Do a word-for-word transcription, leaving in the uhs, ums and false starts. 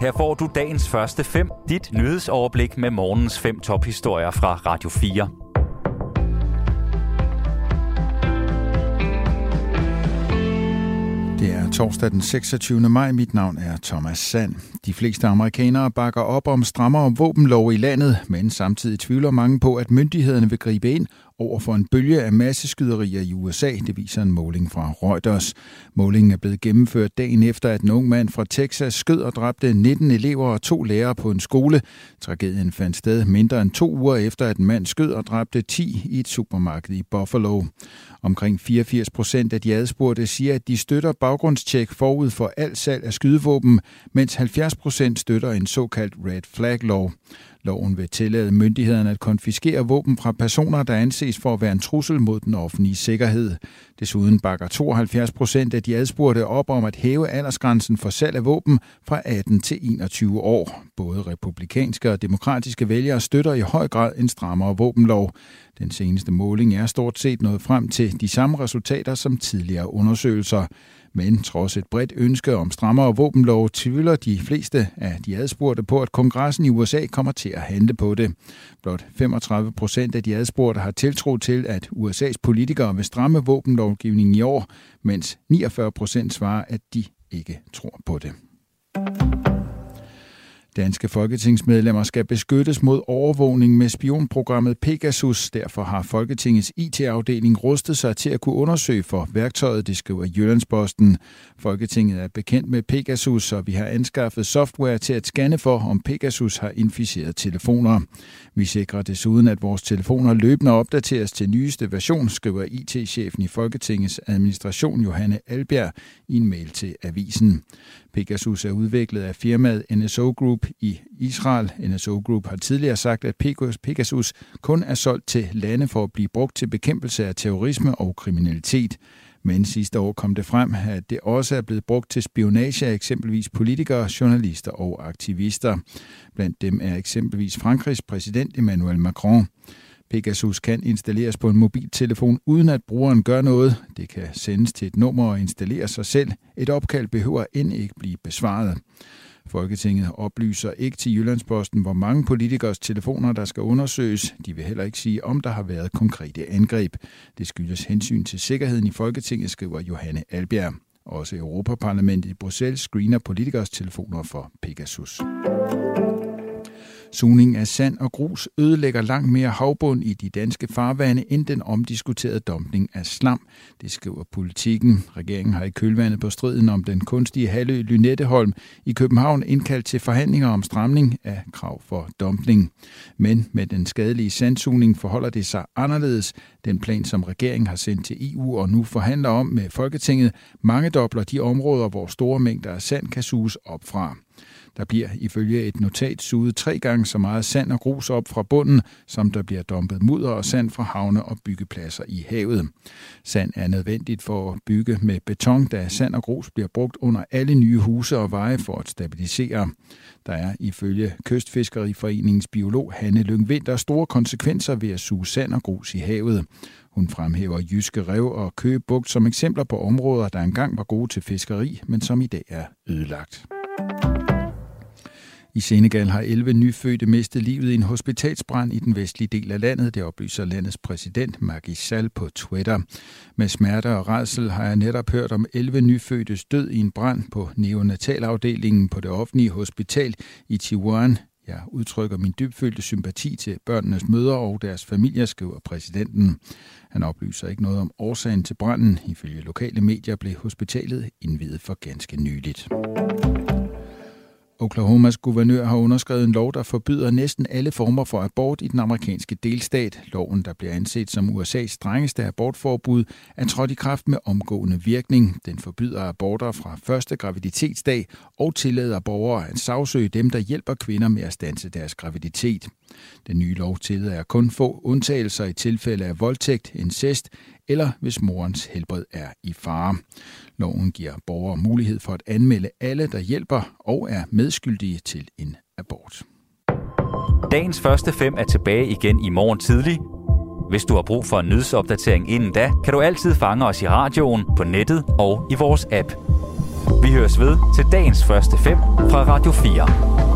Her får du dagens første fem, dit nyhedsoverblik med morgens fem tophistorier fra Radio fire. Det er torsdag den seksogtyvende maj. Mit navn er Thomas Sand. De fleste amerikanere bakker op om strammere våbenlov i landet, men samtidig tvivler mange på, at myndighederne vil gribe ind over for en bølge af masseskyderier i U S A, det viser en måling fra Reuters. Målingen er blevet gennemført dagen efter, at en ung mand fra Texas skød og dræbte nitten elever og to lærere på en skole. Tragedien fandt sted mindre end to uger efter, at en mand skød og dræbte ti i et supermarked i Buffalo. Omkring fireogfirs procent af de adspurgte siger, at de støtter baggrundstjek forud for alt salg af skydevåben, mens halvfjerds procent støtter en såkaldt red flag-lov. Loven vil tillade myndighederne at konfiskere våben fra personer, der anses for at være en trussel mod den offentlige sikkerhed. Desuden bakker tooghalvfjerds procent af de adspurgte op om at hæve aldersgrænsen for salg af våben fra atten til enogtyve år. Både republikanske og demokratiske vælgere støtter i høj grad en strammere våbenlov. Den seneste måling er stort set nået frem til de samme resultater som tidligere undersøgelser. Men trods et bredt ønske om strammere våbenlov, tvivler de fleste af de adspurgte på, at kongressen i U S A kommer til at handle på det. Blot femogtredive procent af de adspurgte har tiltro til, at U S A's politikere vil stramme våbenlovgivningen i år, mens niogfyrre procent svarer, at de ikke tror på det. Danske folketingsmedlemmer skal beskyttes mod overvågning med spionprogrammet Pegasus. Derfor har Folketingets I T-afdeling rustet sig til at kunne undersøge for værktøjet, det skriver Jyllandsposten. Folketinget er bekendt med Pegasus, og vi har anskaffet software til at scanne for, om Pegasus har inficeret telefoner. Vi sikrer desuden, at vores telefoner løbende opdateres til nyeste version, skriver I T-chefen i Folketingets administration, Johanne Albjerg, i en mail til avisen. Pegasus er udviklet af firmaet N S O Group i Israel. N S O Group har tidligere sagt, at Pegasus kun er solgt til lande for at blive brugt til bekæmpelse af terrorisme og kriminalitet. Men sidste år kom det frem, at det også er blevet brugt til spionage af eksempelvis politikere, journalister og aktivister. Blandt dem er eksempelvis Frankrigs præsident Emmanuel Macron. Pegasus kan installeres på en mobiltelefon, uden at brugeren gør noget. Det kan sendes til et nummer og installere sig selv. Et opkald behøver end ikke blive besvaret. Folketinget oplyser ikke til Jyllandsposten, hvor mange politikers telefoner, der skal undersøges. De vil heller ikke sige, om der har været konkrete angreb. Det skyldes hensyn til sikkerheden i Folketinget, skriver Johanne Albjerg. Også Europaparlamentet i Bruxelles screener politikers telefoner for Pegasus. Sugning af sand og grus ødelægger langt mere havbund i de danske farvande end den omdiskuterede dumpning af slam. Det skriver Politiken. Regeringen har i kølvandet på striden om den kunstige halvø Lynetteholm i København indkaldt til forhandlinger om stramning af krav for dumpning. Men med den skadelige sandsugning forholder det sig anderledes. Den plan, som regeringen har sendt til E U og nu forhandler om med Folketinget, mangedobler de områder, hvor store mængder af sand kan suges op fra. Der bliver ifølge et notat suget tre gange så meget sand og grus op fra bunden, som der bliver dumpet mudder og sand fra havne og byggepladser i havet. Sand er nødvendigt for at bygge med beton, da sand og grus bliver brugt under alle nye huse og veje for at stabilisere. Der er ifølge Kystfiskeriforeningens biolog Hanne Lyng-Vinder store konsekvenser ved at suge sand og grus i havet. Hun fremhæver Jyske Rev og Køge Bugt som eksempler på områder, der engang var gode til fiskeri, men som i dag er ødelagt. I Senegal har elleve nyfødte mistet livet i en hospitalsbrand i den vestlige del af landet, det oplyser landets præsident Macky Sall på Twitter. Med smerter og rædsel har jeg netop hørt om elleve nyfødtes død i en brand på neonatalafdelingen på det offentlige hospital i Tivaouane. Jeg udtrykker min dybfølte sympati til børnenes mødre og deres familier, skriver præsidenten. Han oplyser ikke noget om årsagen til branden. Ifølge lokale medier blev hospitalet indviet for ganske nyligt. Oklahomas guvernør har underskrevet en lov, der forbyder næsten alle former for abort i den amerikanske delstat. Loven, der bliver anset som U S A's strengeste abortforbud, er trådt i kraft med omgående virkning. Den forbyder aborter fra første graviditetsdag og tillader borgere at sagsøge dem, der hjælper kvinder med at standse deres graviditet. Den nye lov tillader kun få undtagelser i tilfælde af voldtægt, incest eller hvis morens helbred er i fare. Loven giver borgere mulighed for at anmelde alle, der hjælper og er medskyldige til en abort. Dagens første fem er tilbage igen i morgen tidlig. Hvis du har brug for en nyhedsopdatering inden da, kan du altid fange os i radioen, på nettet og i vores app. Vi høres ved til dagens første fem fra Radio fire.